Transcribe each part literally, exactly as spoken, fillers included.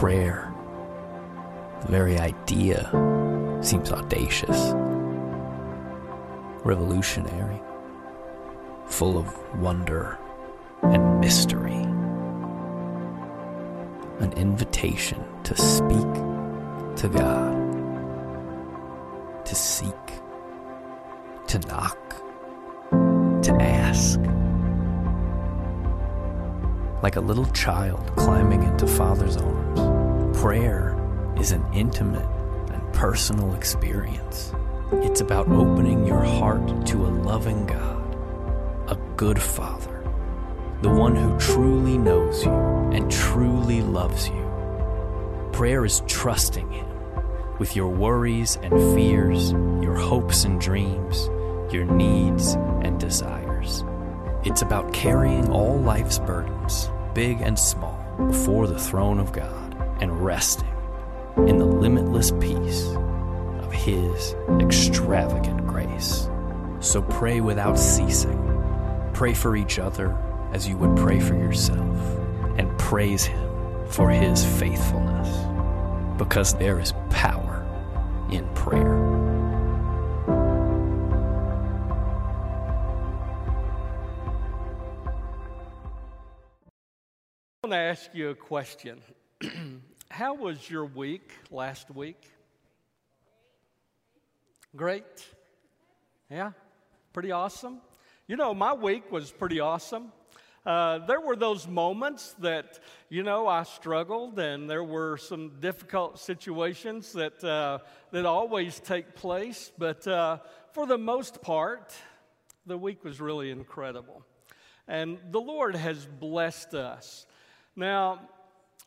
prayer. The very idea seems audacious, revolutionary, full of wonder and mystery. An invitation to speak to God, to seek, to knock, to ask. Like a little child climbing into Father's arms, prayer is an intimate and personal experience. It's about opening your heart to a loving God, a good Father, the one who truly knows you and truly loves you. Prayer is trusting Him with your worries and fears, your hopes and dreams, your needs and desires. It's about carrying all life's burdens, big and small, before the throne of God and resting in the limitless peace of His extravagant grace. So pray without ceasing. Pray for each other as you would pray for yourself, and praise Him for His faithfulness, because there is power in prayer. I want to ask you a question. How was your week last week? Great. Yeah, pretty awesome. You know, my week was pretty awesome. Uh, there were those moments that, you know, I struggled, and there were some difficult situations that uh, that always take place. But uh, for the most part, the week was really incredible, and the Lord has blessed us. Now,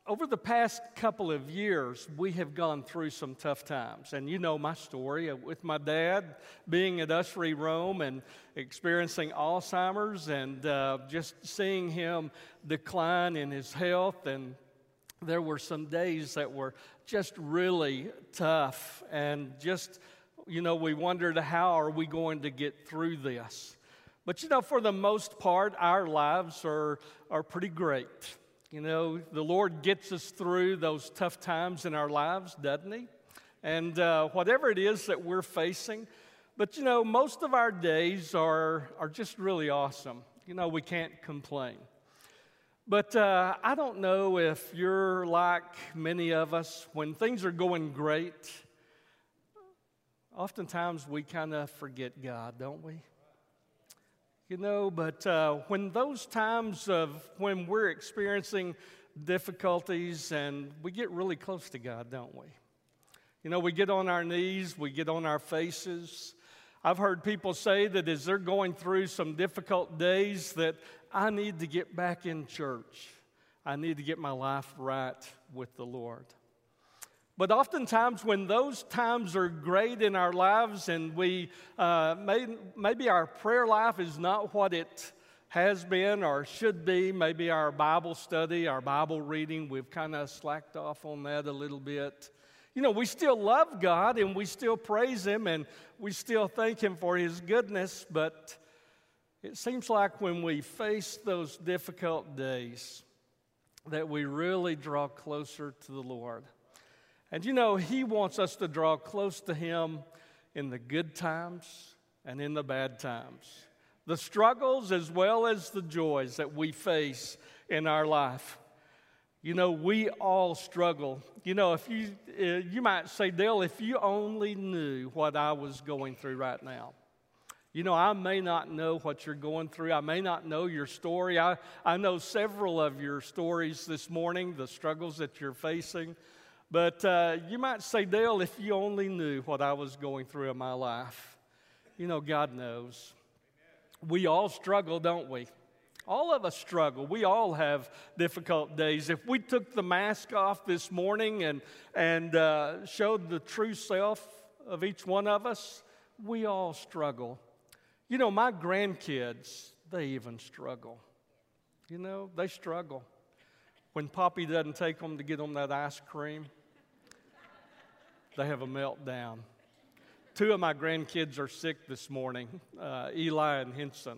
over the past couple of years, we have gone through some tough times. And you know my story with my dad being at Ushery Rome and experiencing Alzheimer's, and uh, just seeing him decline in his health. And there were some days that were just really tough. And just, you know, we wondered, how are we going to get through this? But, you know, for the most part, our lives are, are pretty great. You know, the Lord gets us through those tough times in our lives, doesn't He? And uh, whatever it is that we're facing. But, you know, most of our days are, are just really awesome. You know, we can't complain. But uh, I don't know if you're like many of us. When things are going great, oftentimes we kind of forget God, don't we? You know, but uh, when those times of when we're experiencing difficulties, and we get really close to God, don't we? You know, we get on our knees, we get on our faces. I've heard people say that as they're going through some difficult days that I need to get back in church. I need to get my life right with the Lord. But oftentimes when those times are great in our lives, and we uh, may, maybe our prayer life is not what it has been or should be, maybe our Bible study, our Bible reading, we've kind of slacked off on that a little bit. You know, we still love God, and we still praise Him, and we still thank Him for His goodness, but it seems like when we face those difficult days that we really draw closer to the Lord. And, you know, He wants us to draw close to Him in the good times and in the bad times, the struggles as well as the joys that we face in our life. You know, we all struggle. You know, if you uh, you might say, Dale, if you only knew what I was going through right now. You know, I may not know what you're going through. I may not know your story. I, I know several of your stories this morning, the struggles that you're facing. But uh, you might say, Dale, if you only knew what I was going through in my life. You know, God knows. Amen. We all struggle, don't we? All of us struggle. We all have difficult days. If we took the mask off this morning and, and uh, showed the true self of each one of us, we all struggle. You know, my grandkids, they even struggle. You know, they struggle. When Poppy doesn't take them to get them that ice cream, they have a meltdown. Two of my grandkids are sick this morning, uh, Eli and Henson.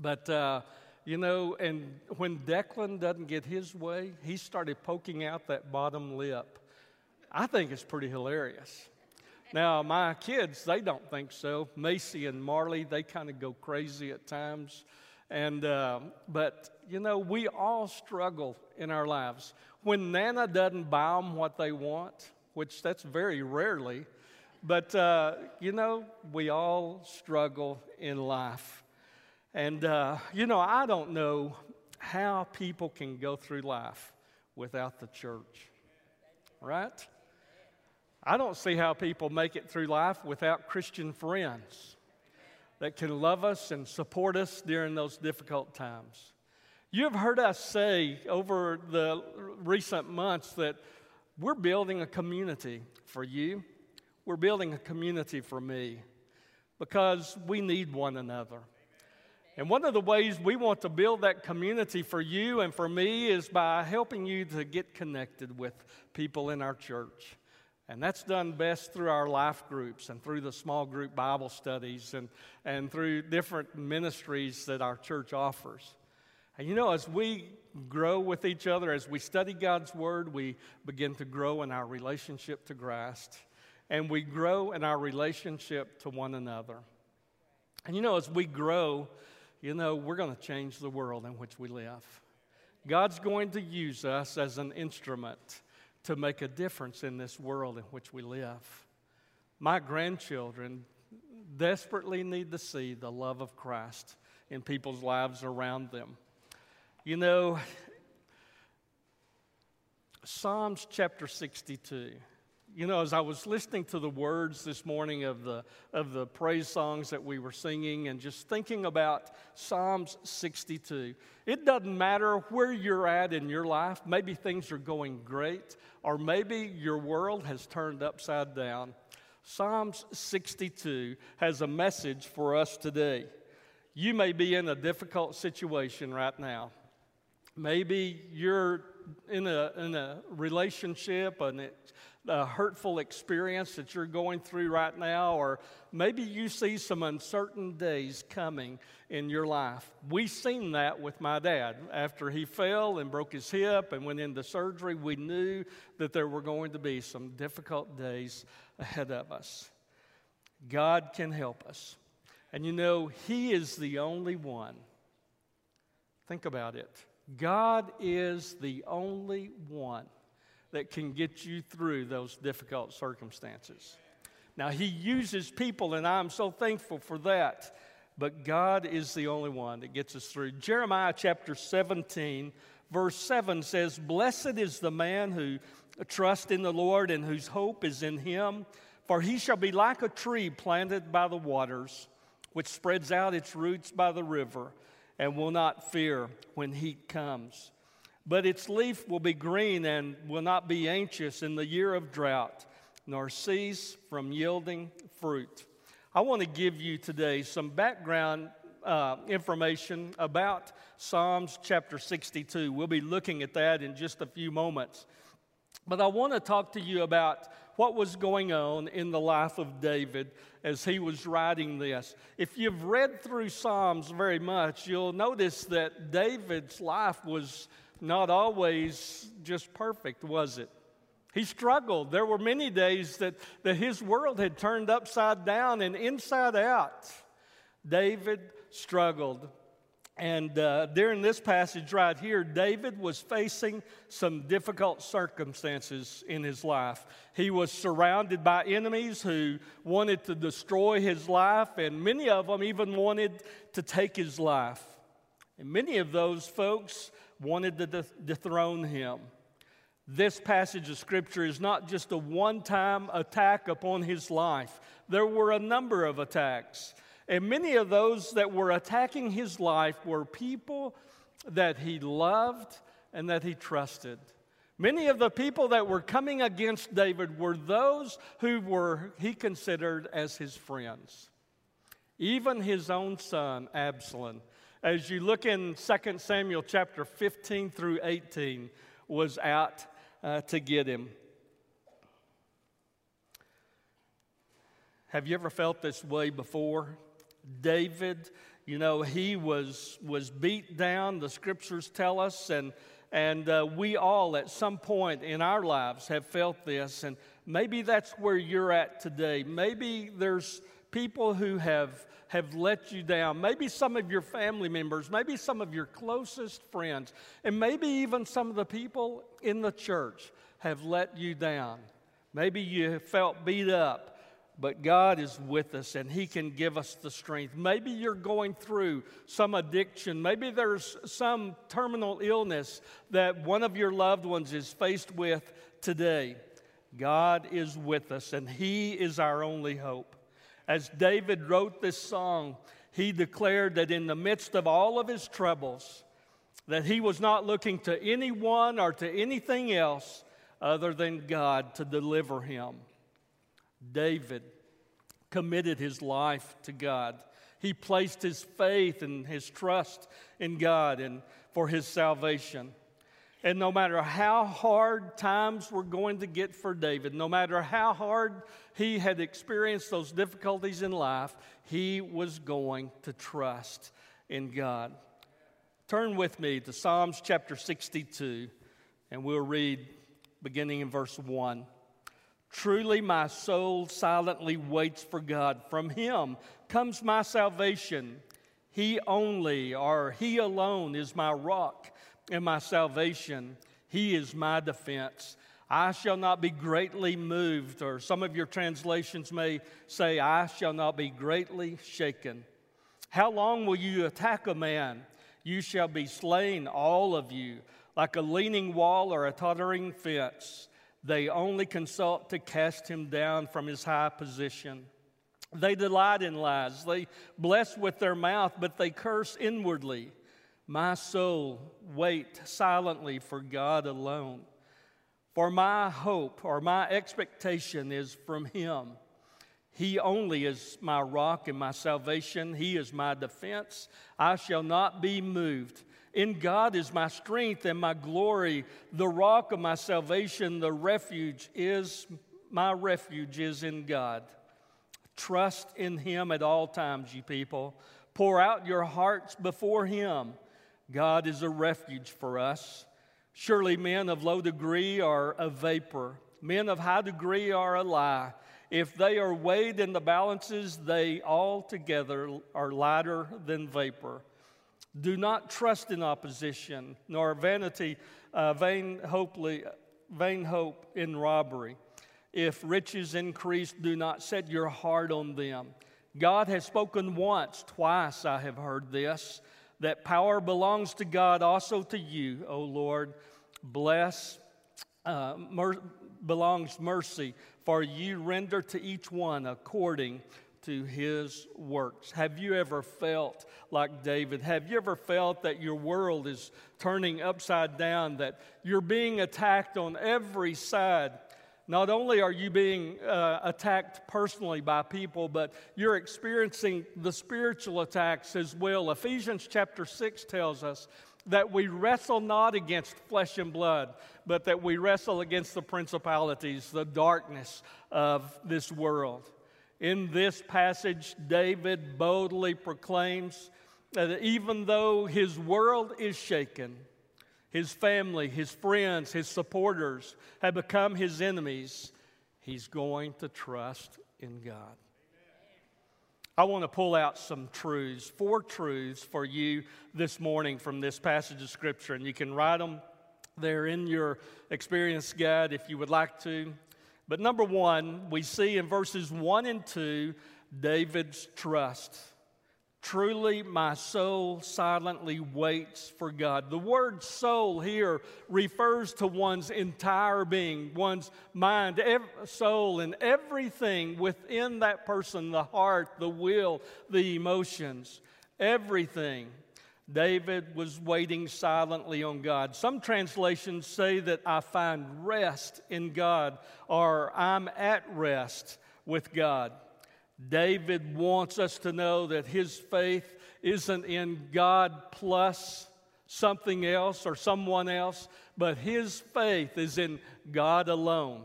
But, uh, you know, and when Declan doesn't get his way, he started poking out that bottom lip. I think it's pretty hilarious. Now, my kids, they don't think so. Macy and Marley, they kind of go crazy at times. And uh, but, you know, we all struggle in our lives. When Nana doesn't buy them what they want, which that's very rarely, but, uh, you know, we all struggle in life. And, uh, you know, I don't know how people can go through life without the church, right? I don't see how people make it through life without Christian friends that can love us and support us during those difficult times. You have heard us say over the recent months that we're building a community for you. We're building a community for me because we need one another. And one of the ways we want to build that community for you and for me is by helping you to get connected with people in our church. And that's done best through our life groups and through the small group Bible studies and, and through different ministries that our church offers. And you know, as we grow with each other, as we study God's Word, we begin to grow in our relationship to Christ. And we grow in our relationship to one another. And you know, as we grow, you know, we're going to change the world in which we live. God's going to use us as an instrument to make a difference in this world in which we live. My grandchildren desperately need to see the love of Christ in people's lives around them. You know, Psalms chapter sixty-two. You know, as I was listening to the words this morning of the of the praise songs that we were singing and just thinking about Psalms sixty-two, it doesn't matter where you're at in your life. Maybe things are going great, or maybe your world has turned upside down. Psalms sixty-two has a message for us today. You may be in a difficult situation right now. Maybe you're in a in a relationship, and it's a hurtful experience that you're going through right now, or maybe you see some uncertain days coming in your life. We seen that with my dad. After he fell and broke his hip and went into surgery, we knew that there were going to be some difficult days ahead of us. God can help us. And you know, He is the only one. Think about it. God is the only one that can get you through those difficult circumstances. Now, He uses people, and I'm so thankful for that. But God is the only one that gets us through. Jeremiah chapter seventeen, verse seven says, "Blessed is the man who trusts in the Lord and whose hope is in Him, for he shall be like a tree planted by the waters, which spreads out its roots by the river, and will not fear when heat comes. But its leaf will be green and will not be anxious in the year of drought, nor cease from yielding fruit." I want to give you today some background uh, information about Psalms chapter sixty-two. We'll be looking at that in just a few moments. But I want to talk to you about what was going on in the life of David as he was writing this. If you've read through Psalms very much, you'll notice that David's life was not always just perfect, was it? He struggled. There were many days that, that his world had turned upside down and inside out. David struggled. And uh, during this passage right here, David was facing some difficult circumstances in his life. He was surrounded by enemies who wanted to destroy his life, and many of them even wanted to take his life. And many of those folks wanted to dethrone him. This passage of Scripture is not just a one-time attack upon his life. There were a number of attacks. And many of those that were attacking his life were people that he loved and that he trusted. Many of the people that were coming against David were those who were he considered as his friends. Even his own son, Absalom. As you look in Second Samuel chapter fifteen through eighteen, was out uh, to get him. Have you ever felt this way before? David You know, he was was beat down, the scriptures tell us, and and uh, we all at some point in our lives have felt this, and maybe that's where you're at today. Maybe there's people who have have let you down, maybe some of your family members, maybe some of your closest friends, and maybe even some of the people in the church have let you down. Maybe you felt beat up. But God is with us, and he can give us the strength. Maybe you're going through some addiction. Maybe there's some terminal illness that one of your loved ones is faced with today. God is with us, and he is our only hope. As David wrote this song, he declared that in the midst of all of his troubles, that he was not looking to anyone or to anything else other than God to deliver him. David committed his life to God. He placed his faith and his trust in God and for his salvation. And no matter how hard times were going to get for David, no matter how hard he had experienced those difficulties in life, he was going to trust in God. Turn with me to Psalms chapter sixty-two, and we'll read beginning in verse one. Truly my soul silently waits for God. From him comes my salvation. He only, or he alone, is my rock and my salvation. He is my defense. I shall not be greatly moved, or some of your translations may say, I shall not be greatly shaken. How long will you attack a man? You shall be slain, all of you, like a leaning wall or a tottering fence. They only consult to cast him down from his high position. They delight in lies. They bless with their mouth, but they curse inwardly. My soul, wait silently for God alone. For my hope or my expectation is from him. He only is my rock and my salvation. He is my defense. I shall not be moved. In God is my strength and my glory, the rock of my salvation, the refuge is, my refuge is in God. Trust in him at all times, you people. Pour out your hearts before him. God is a refuge for us. Surely men of low degree are a vapor. Men of high degree are a lie. If they are weighed in the balances, they altogether are lighter than vapor. Do not trust in opposition, nor vanity, uh, vain, hopely, vain hope in robbery. If riches increase, do not set your heart on them. God has spoken once, twice I have heard this, that power belongs to God, also to you, O Lord. Bless, uh, mer- belongs mercy, for you render to each one according to his works. Have you ever felt like David? Have you ever felt that your world is turning upside down, that you're being attacked on every side? Not only are you being uh, attacked personally by people, but you're experiencing the spiritual attacks as well. Ephesians chapter six tells us that we wrestle not against flesh and blood, but that we wrestle against the principalities, the darkness of this world. In this passage, David boldly proclaims that even though his world is shaken, his family, his friends, his supporters have become his enemies, he's going to trust in God. Amen. I want to pull out some truths, four truths for you this morning from this passage of Scripture, and you can write them there in your experience guide if you would like to. But number one, we see in verses one and two, David's trust. Truly my soul silently waits for God. The word soul here refers to one's entire being, one's mind, ev- soul, and everything within that person, the heart, the will, the emotions, everything. David was waiting silently on God. Some translations say that I find rest in God, or I'm at rest with God. David wants us to know that his faith isn't in God plus something else or someone else, but his faith is in God alone.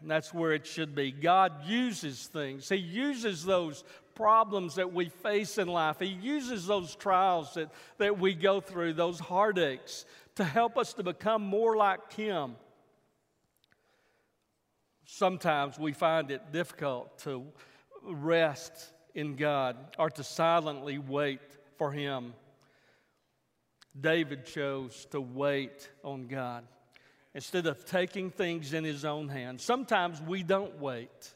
And that's where it should be. God uses things. He uses those problems that we face in life. He uses those trials that, that we go through, those heartaches, to help us to become more like Him. Sometimes we find it difficult to rest in God or to silently wait for Him. David chose to wait on God instead of taking things in his own hands. Sometimes we don't wait.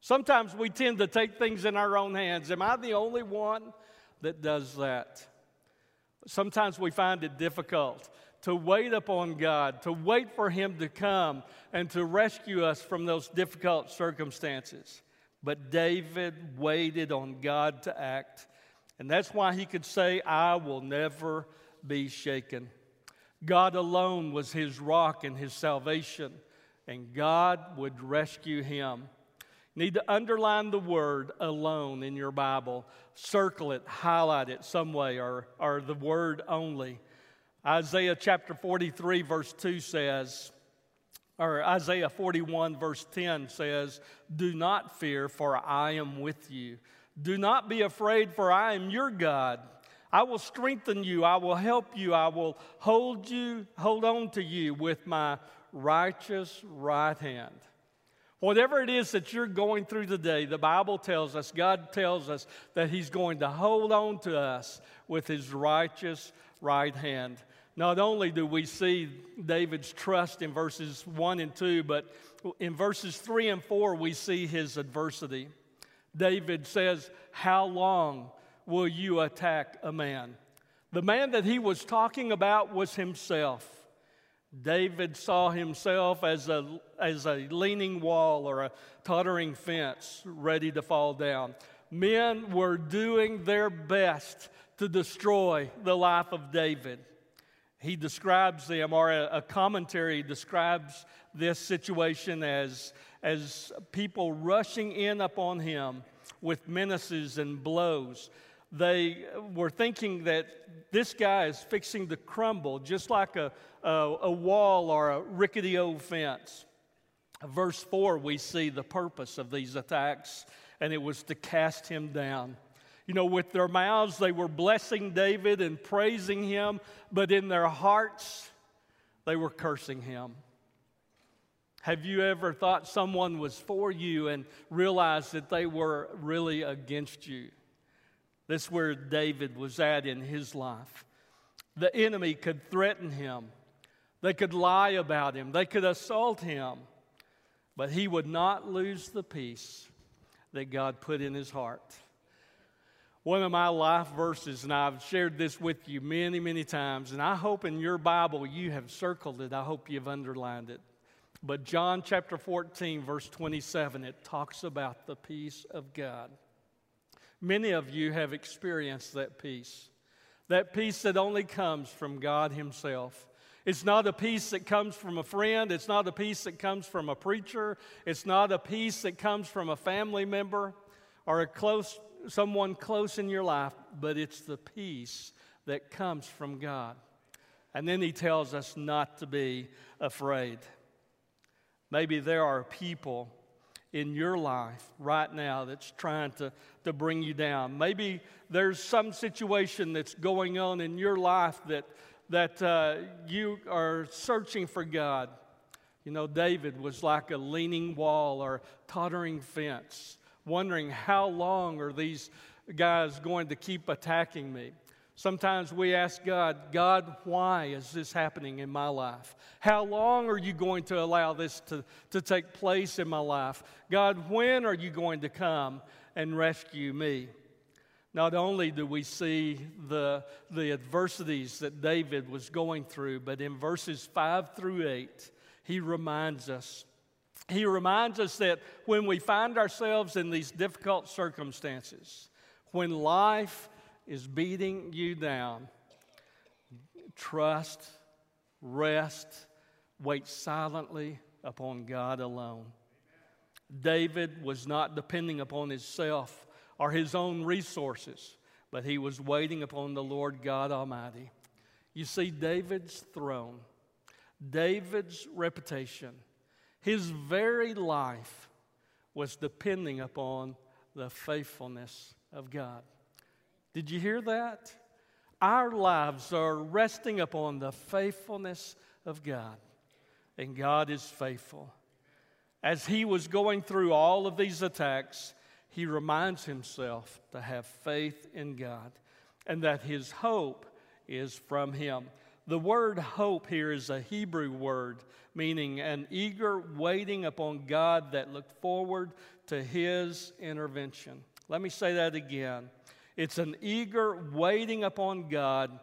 Sometimes we tend to take things in our own hands. Am I the only one that does that? Sometimes we find it difficult to wait upon God, to wait for Him to come and to rescue us from those difficult circumstances. But David waited on God to act, and that's why he could say, I will never be shaken. God alone was his rock and his salvation, and God would rescue him. You need to underline the word alone in your Bible. Circle it, highlight it some way, or, or the word only. Isaiah chapter forty-three verse two says, or Isaiah forty-one verse ten says, do not fear, for I am with you. Do not be afraid, for I am your God. I will strengthen you, I will help you, I will hold you, hold on to you with my righteous right hand. Whatever it is that you're going through today, the Bible tells us, God tells us that He's going to hold on to us with His righteous right hand. Not only do we see David's trust in verses one and two, but in verses three and four we see his adversity. David says, how long will you attack a man? The man that he was talking about was himself. David saw himself as a, as a leaning wall or a tottering fence ready to fall down. Men were doing their best to destroy the life of David. He describes them, or a commentary describes this situation as, as people rushing in upon him with menaces and blows. They were thinking that this guy is fixing to crumble, just like a, a, a wall or a rickety old fence. Verse four, we see the purpose of these attacks, and it was to cast him down. You know, with their mouths, they were blessing David and praising him, but in their hearts, they were cursing him. Have you ever thought someone was for you and realized that they were really against you? That's where David was at in his life. The enemy could threaten him. They could lie about him. They could assault him. But he would not lose the peace that God put in his heart. One of my life verses, and I've shared this with you many, many times, and I hope in your Bible you have circled it. I hope you've underlined it. But John chapter fourteen, verse twenty-seven, it talks about the peace of God. Many of you have experienced that peace, that peace that only comes from God Himself. It's not a peace that comes from a friend. It's not a peace that comes from a preacher. It's not a peace that comes from a family member or a close someone close in your life, but it's the peace that comes from God. And then He tells us not to be afraid. Maybe there are people in your life right now that's trying to, to bring you down. Maybe there's some situation that's going on in your life that, that uh, you are searching for God. You know, David was like a leaning wall or tottering fence, wondering how long are these guys going to keep attacking me. Sometimes we ask God, God, why is this happening in my life? How long are you going to allow this to, to take place in my life? God, when are you going to come and rescue me? Not only do we see the, the adversities that David was going through, but in verses five through eight, he reminds us He reminds us that when we find ourselves in these difficult circumstances, when life is beating you down, trust, rest, wait silently upon God alone. David was not depending upon himself or his own resources, but he was waiting upon the Lord God Almighty. You see, David's throne, David's reputation, His very life was depending upon the faithfulness of God. Did you hear that? Our lives are resting upon the faithfulness of God. And God is faithful. As he was going through all of these attacks, he reminds himself to have faith in God and that his hope is from him. The word hope here is a Hebrew word, meaning an eager waiting upon God that looked forward to his intervention. Let me say that again. It's an eager waiting upon God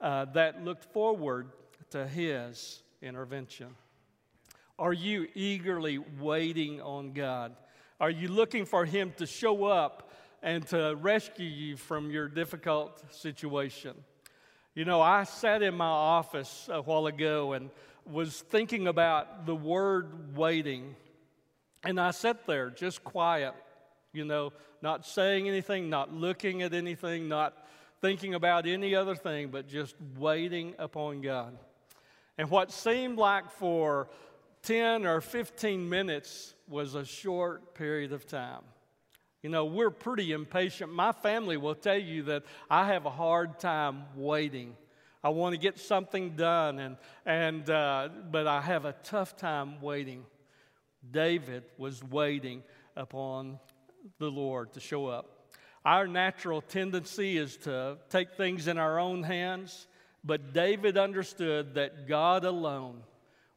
uh, that looked forward to his intervention. Are you eagerly waiting on God? Are you looking for him to show up and to rescue you from your difficult situation? You know, I sat in my office a while ago and was thinking about the word waiting. And I sat there just quiet, you know, not saying anything, not looking at anything, not thinking about any other thing, but just waiting upon God. And what seemed like for ten or fifteen minutes was a short period of time. You know, we're pretty impatient. My family will tell you that I have a hard time waiting. I want to get something done, and and uh, but I have a tough time waiting. David was waiting upon the Lord to show up. Our natural tendency is to take things in our own hands, but David understood that God alone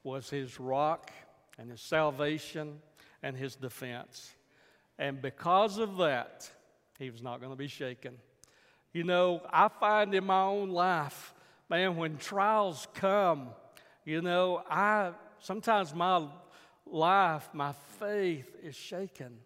was his rock and his salvation and his defense. And because of that, he was not going to be shaken. You know, I find in my own life, man, when trials come, you know, I sometimes my life, my faith is shaken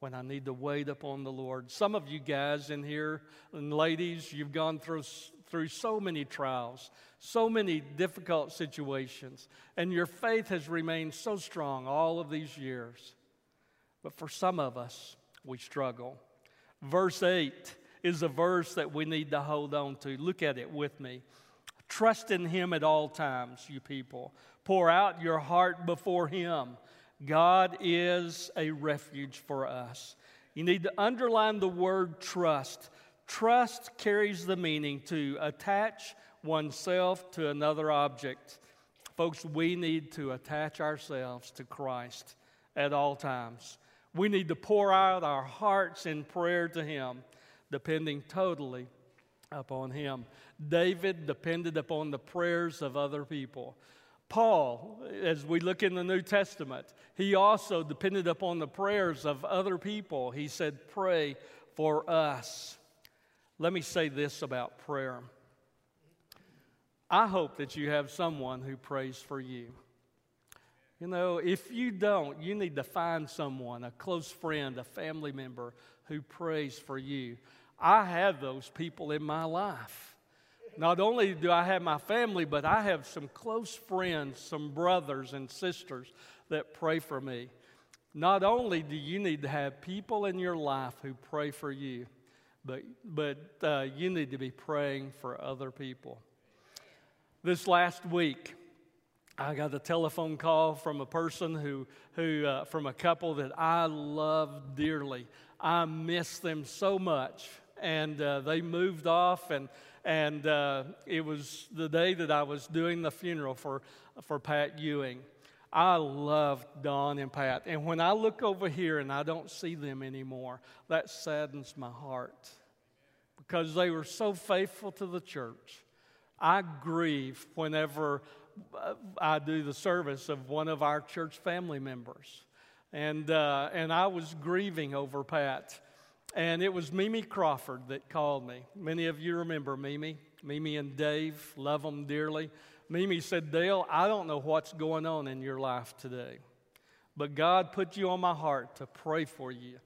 when I need to wait upon the Lord. Some of you guys in here and ladies, you've gone through through so many trials, so many difficult situations, and your faith has remained so strong all of these years. But for some of us, we struggle. Verse eight is a verse that we need to hold on to. Look at it with me. Trust in him at all times, you people. Pour out your heart before him. God is a refuge for us. You need to underline the word trust. Trust carries the meaning to attach oneself to another object. Folks, we need to attach ourselves to Christ at all times. We need to pour out our hearts in prayer to him, depending totally upon him. David depended upon the prayers of other people. Paul, as we look in the New Testament, he also depended upon the prayers of other people. He said, "Pray for us." Let me say this about prayer. I hope that you have someone who prays for you. You know, if you don't, you need to find someone, a close friend, a family member who prays for you. I have those people in my life. Not only do I have my family, but I have some close friends, some brothers and sisters that pray for me. Not only do you need to have people in your life who pray for you, But, but uh, you need to be praying for other people. This last week, I got a telephone call from a person who, who uh, from a couple that I love dearly. I miss them so much. And uh, they moved off, and and uh, it was the day that I was doing the funeral for, for Pat Ewing. I love Don and Pat, and when I look over here and I don't see them anymore, that saddens my heart because they were so faithful to the church. I grieve whenever I do the service of one of our church family members, and uh, and I was grieving over Pat, and it was Mimi Crawford that called me. Many of you remember Mimi. Mimi and Dave, love them dearly. Mimi said, "Dale, I don't know what's going on in your life today, but God put you on my heart to pray for you."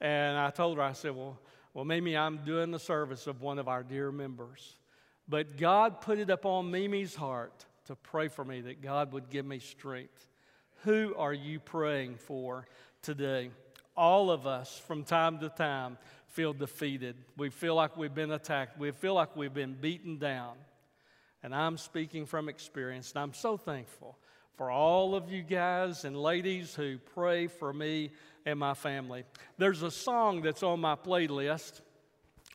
And I told her, I said, well, well, Mimi, I'm doing the service of one of our dear members, but God put it upon Mimi's heart to pray for me, that God would give me strength. Who are you praying for today? All of us, from time to time, feel defeated. We feel like we've been attacked. We feel like we've been beaten down. And I'm speaking from experience, and I'm so thankful for all of you guys and ladies who pray for me and my family. There's a song that's on my playlist.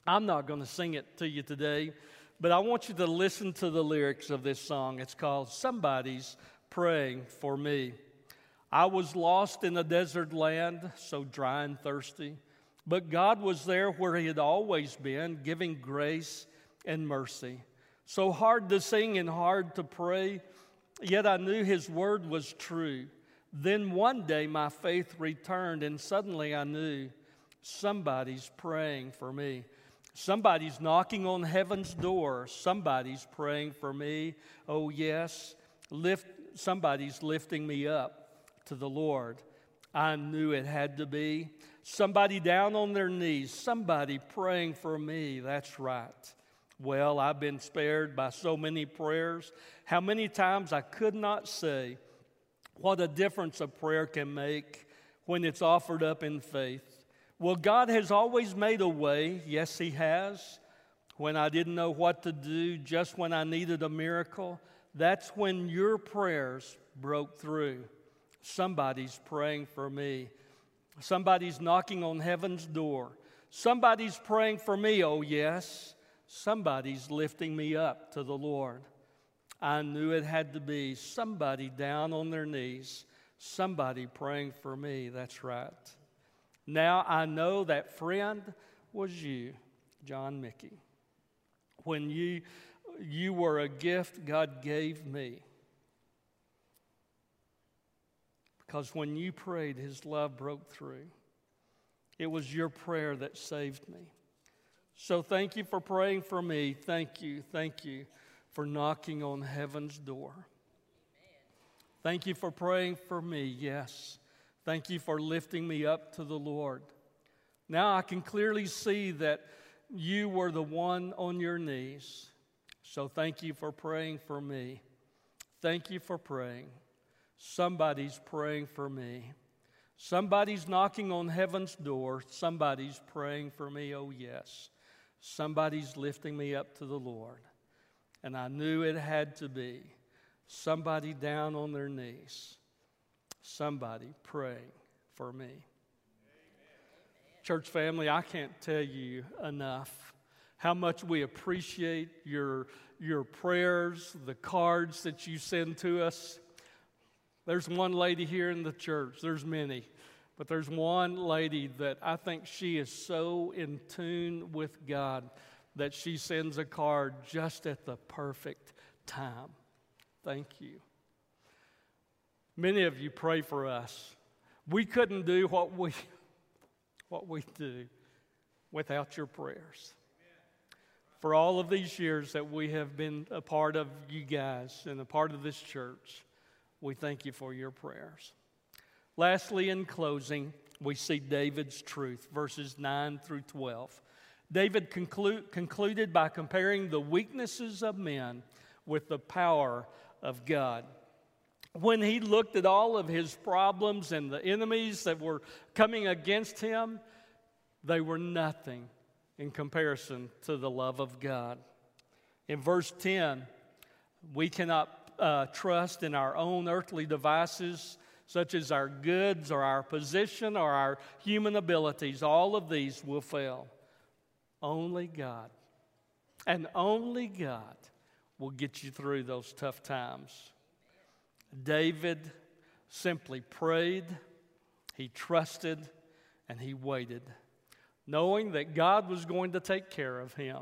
I'm not going to sing it to you today, but I want you to listen to the lyrics of this song. It's called Somebody's Praying for Me. I was lost in a desert land, so dry and thirsty, but God was there where He had always been, giving grace and mercy. So hard to sing and hard to pray, yet I knew His word was true. Then one day my faith returned, and suddenly I knew somebody's praying for me. Somebody's knocking on heaven's door. Somebody's praying for me. Oh, yes, lift, somebody's lifting me up to the Lord. I knew it had to be. Somebody down on their knees. Somebody praying for me. That's right. Well, I've been spared by so many prayers. How many times I could not say what a difference a prayer can make when it's offered up in faith. Well, God has always made a way. Yes, He has. When I didn't know what to do, just when I needed a miracle, that's when your prayers broke through. Somebody's praying for me. Somebody's knocking on heaven's door. Somebody's praying for me, oh yes. Somebody's lifting me up to the Lord. I knew it had to be somebody down on their knees, somebody praying for me. That's right. Now I know that friend was you, John Mickey. When you you were a gift God gave me. Because when you prayed, His love broke through. It was your prayer that saved me. So thank you for praying for me. Thank you, thank you for knocking on heaven's door. Amen. Thank you for praying for me, yes. Thank you for lifting me up to the Lord. Now I can clearly see that you were the one on your knees. So thank you for praying for me. Thank you for praying. Somebody's praying for me. Somebody's knocking on heaven's door. Somebody's praying for me, oh yes. Somebody's lifting me up to the Lord, and I knew it had to be somebody down on their knees, somebody praying for me. Amen. Church family, I can't tell you enough how much we appreciate your, your prayers, the cards that you send to us. There's one lady here in the church, there's many, but there's one lady that I think she is so in tune with God that she sends a card just at the perfect time. Thank you. Many of you pray for us. We couldn't do what we, what we do without your prayers. For all of these years that we have been a part of you guys and a part of this church, we thank you for your prayers. Lastly, in closing, we see David's truth, verses nine through twelve. David conclu- concluded by comparing the weaknesses of men with the power of God. When he looked at all of his problems and the enemies that were coming against him, they were nothing in comparison to the love of God. In verse ten, we cannot uh, trust in our own earthly devices, such as our goods or our position or our human abilities. All of these will fail. Only God, and only God will get you through those tough times. David simply prayed, he trusted, and he waited, knowing that God was going to take care of him.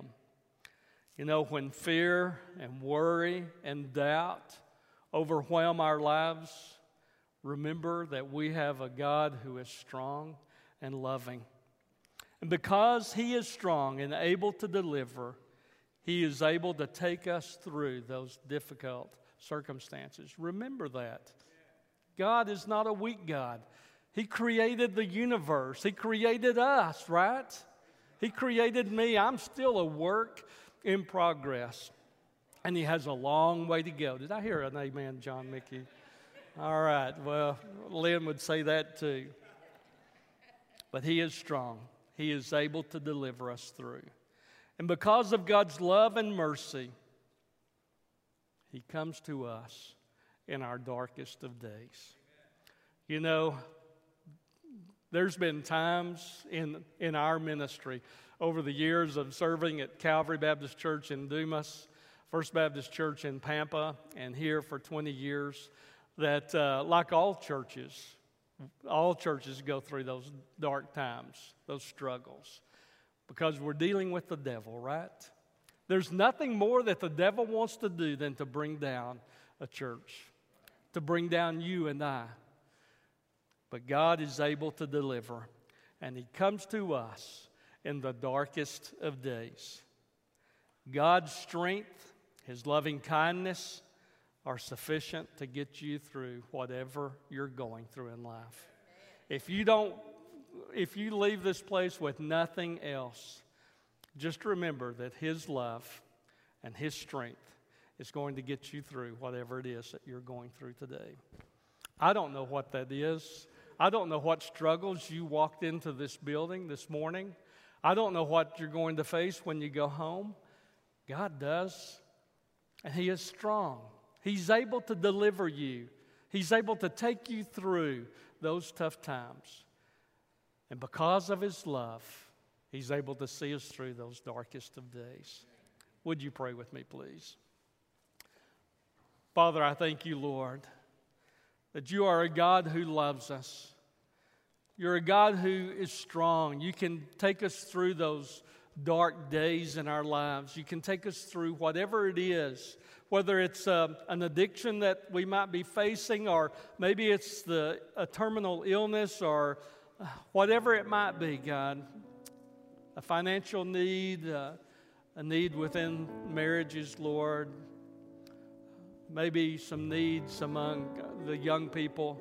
You know, when fear and worry and doubt overwhelm our lives, remember that we have a God who is strong and loving. And because He is strong and able to deliver, He is able to take us through those difficult circumstances. Remember that. God is not a weak God. He created the universe. He created us, right? He created me. I'm still a work in progress. And He has a long way to go. Did I hear an amen, John Mickey? All right, well, Lynn would say that too. But He is strong. He is able to deliver us through. And because of God's love and mercy, He comes to us in our darkest of days. Amen. You know, there's been times in, in our ministry over the years of serving at Calvary Baptist Church in Dumas, First Baptist Church in Pampa, and here for twenty years, that uh, like all churches, all churches go through those dark times, those struggles, because we're dealing with the devil, right? There's nothing more that the devil wants to do than to bring down a church, to bring down you and I. But God is able to deliver, and He comes to us in the darkest of days. God's strength, His loving kindness are sufficient to get you through whatever you're going through in life. If you don't, if you leave this place with nothing else, just remember that His love and His strength is going to get you through whatever it is that you're going through today. I don't know what that is. I don't know what struggles you walked into this building this morning. I don't know what you're going to face when you go home. God does, and He is strong. He's able to deliver you. He's able to take you through those tough times. And because of His love, He's able to see us through those darkest of days. Would you pray with me, please? Father, I thank You, Lord, that You are a God who loves us. You're a God who is strong. You can take us through those dark days in our lives. You can take us through whatever it is, whether it's uh, an addiction that we might be facing, or maybe it's the, a terminal illness, or whatever it might be, God. A financial need, uh, a need within marriages, Lord. Maybe some needs among the young people,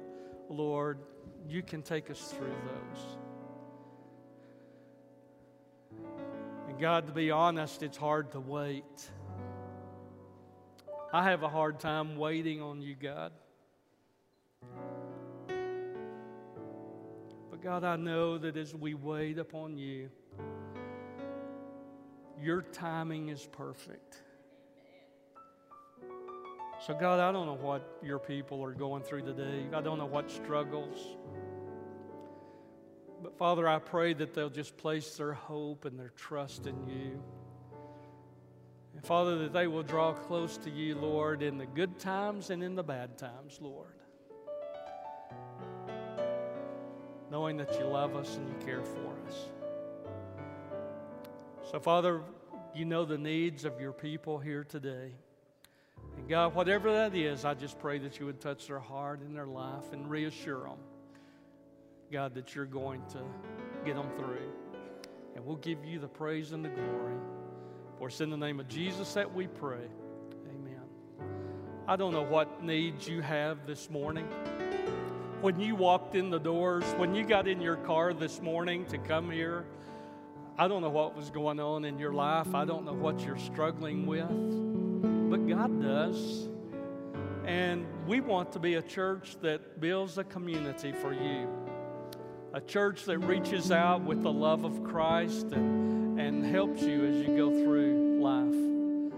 Lord. You can take us through those. And God, to be honest, it's hard to wait. I have a hard time waiting on You, God. But God, I know that as we wait upon You, Your timing is perfect. So God, I don't know what Your people are going through today. I don't know what struggles. But Father, I pray that they'll just place their hope and their trust in You. And Father, that they will draw close to You, Lord, in the good times and in the bad times, Lord. Knowing that You love us and You care for us. So Father, You know the needs of Your people here today. And God, whatever that is, I just pray that You would touch their heart and their life and reassure them, God, that You're going to get them through. And we'll give You the praise and the glory. For it's in the name of Jesus that we pray. Amen. I don't know what needs you have this morning. When you walked in the doors, when you got in your car this morning to come here, I don't know what was going on in your life. I don't know what you're struggling with. But God does, and we want to be a church that builds a community for you, a church that reaches out with the love of Christ and, and helps you as you go through life.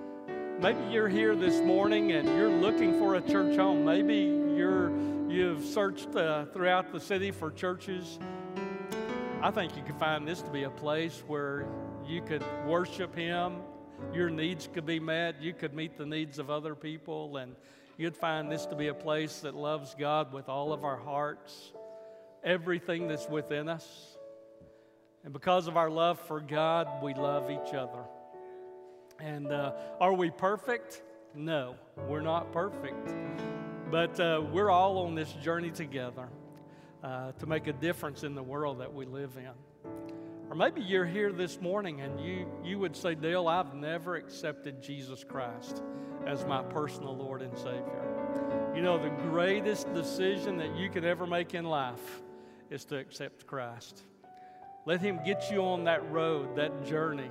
Maybe you're here this morning and you're looking for a church home. Maybe you're, you've searched uh, throughout the city for churches. I think you could find this to be a place where you could worship Him. Your needs could be met. You could meet the needs of other people, and you'd find this to be a place that loves God with all of our hearts, everything that's within us. And because of our love for God, we love each other. And uh, are we perfect? No, we're not perfect. But uh, we're all on this journey together uh, to make a difference in the world that we live in. Or maybe you're here this morning and you, you would say, Dale, I've never accepted Jesus Christ as my personal Lord and Savior. You know, the greatest decision that you could ever make in life is to accept Christ. Let Him get you on that road, that journey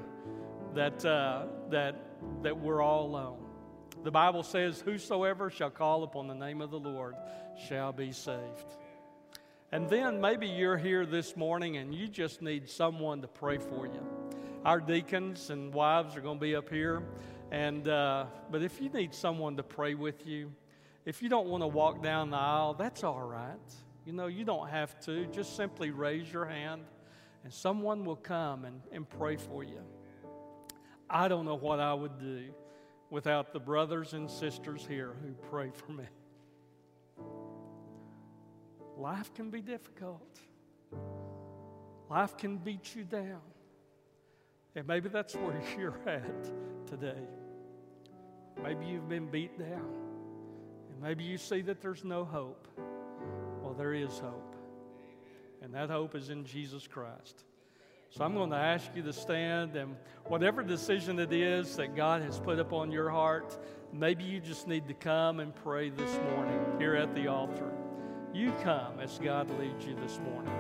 that, uh, that, that we're all on. The Bible says, whosoever shall call upon the name of the Lord shall be saved. And then maybe you're here this morning and you just need someone to pray for you. Our deacons and wives are going to be up here. And uh, but if you need someone to pray with you, If you don't want to walk down the aisle, that's all right. You know, you don't have to. Just simply raise your hand, and someone will come and, and pray for you. I don't know what I would do without the brothers and sisters here who pray for me. Life can be difficult. Life can beat you down. And maybe that's where you're at today. Maybe you've been beat down. And maybe you see that there's no hope. Well, there is hope. And that hope is in Jesus Christ. So I'm going to ask you to stand, and whatever decision it is that God has put upon your heart, maybe you just need to come and pray this morning here at the altar. You come as God leads you this morning.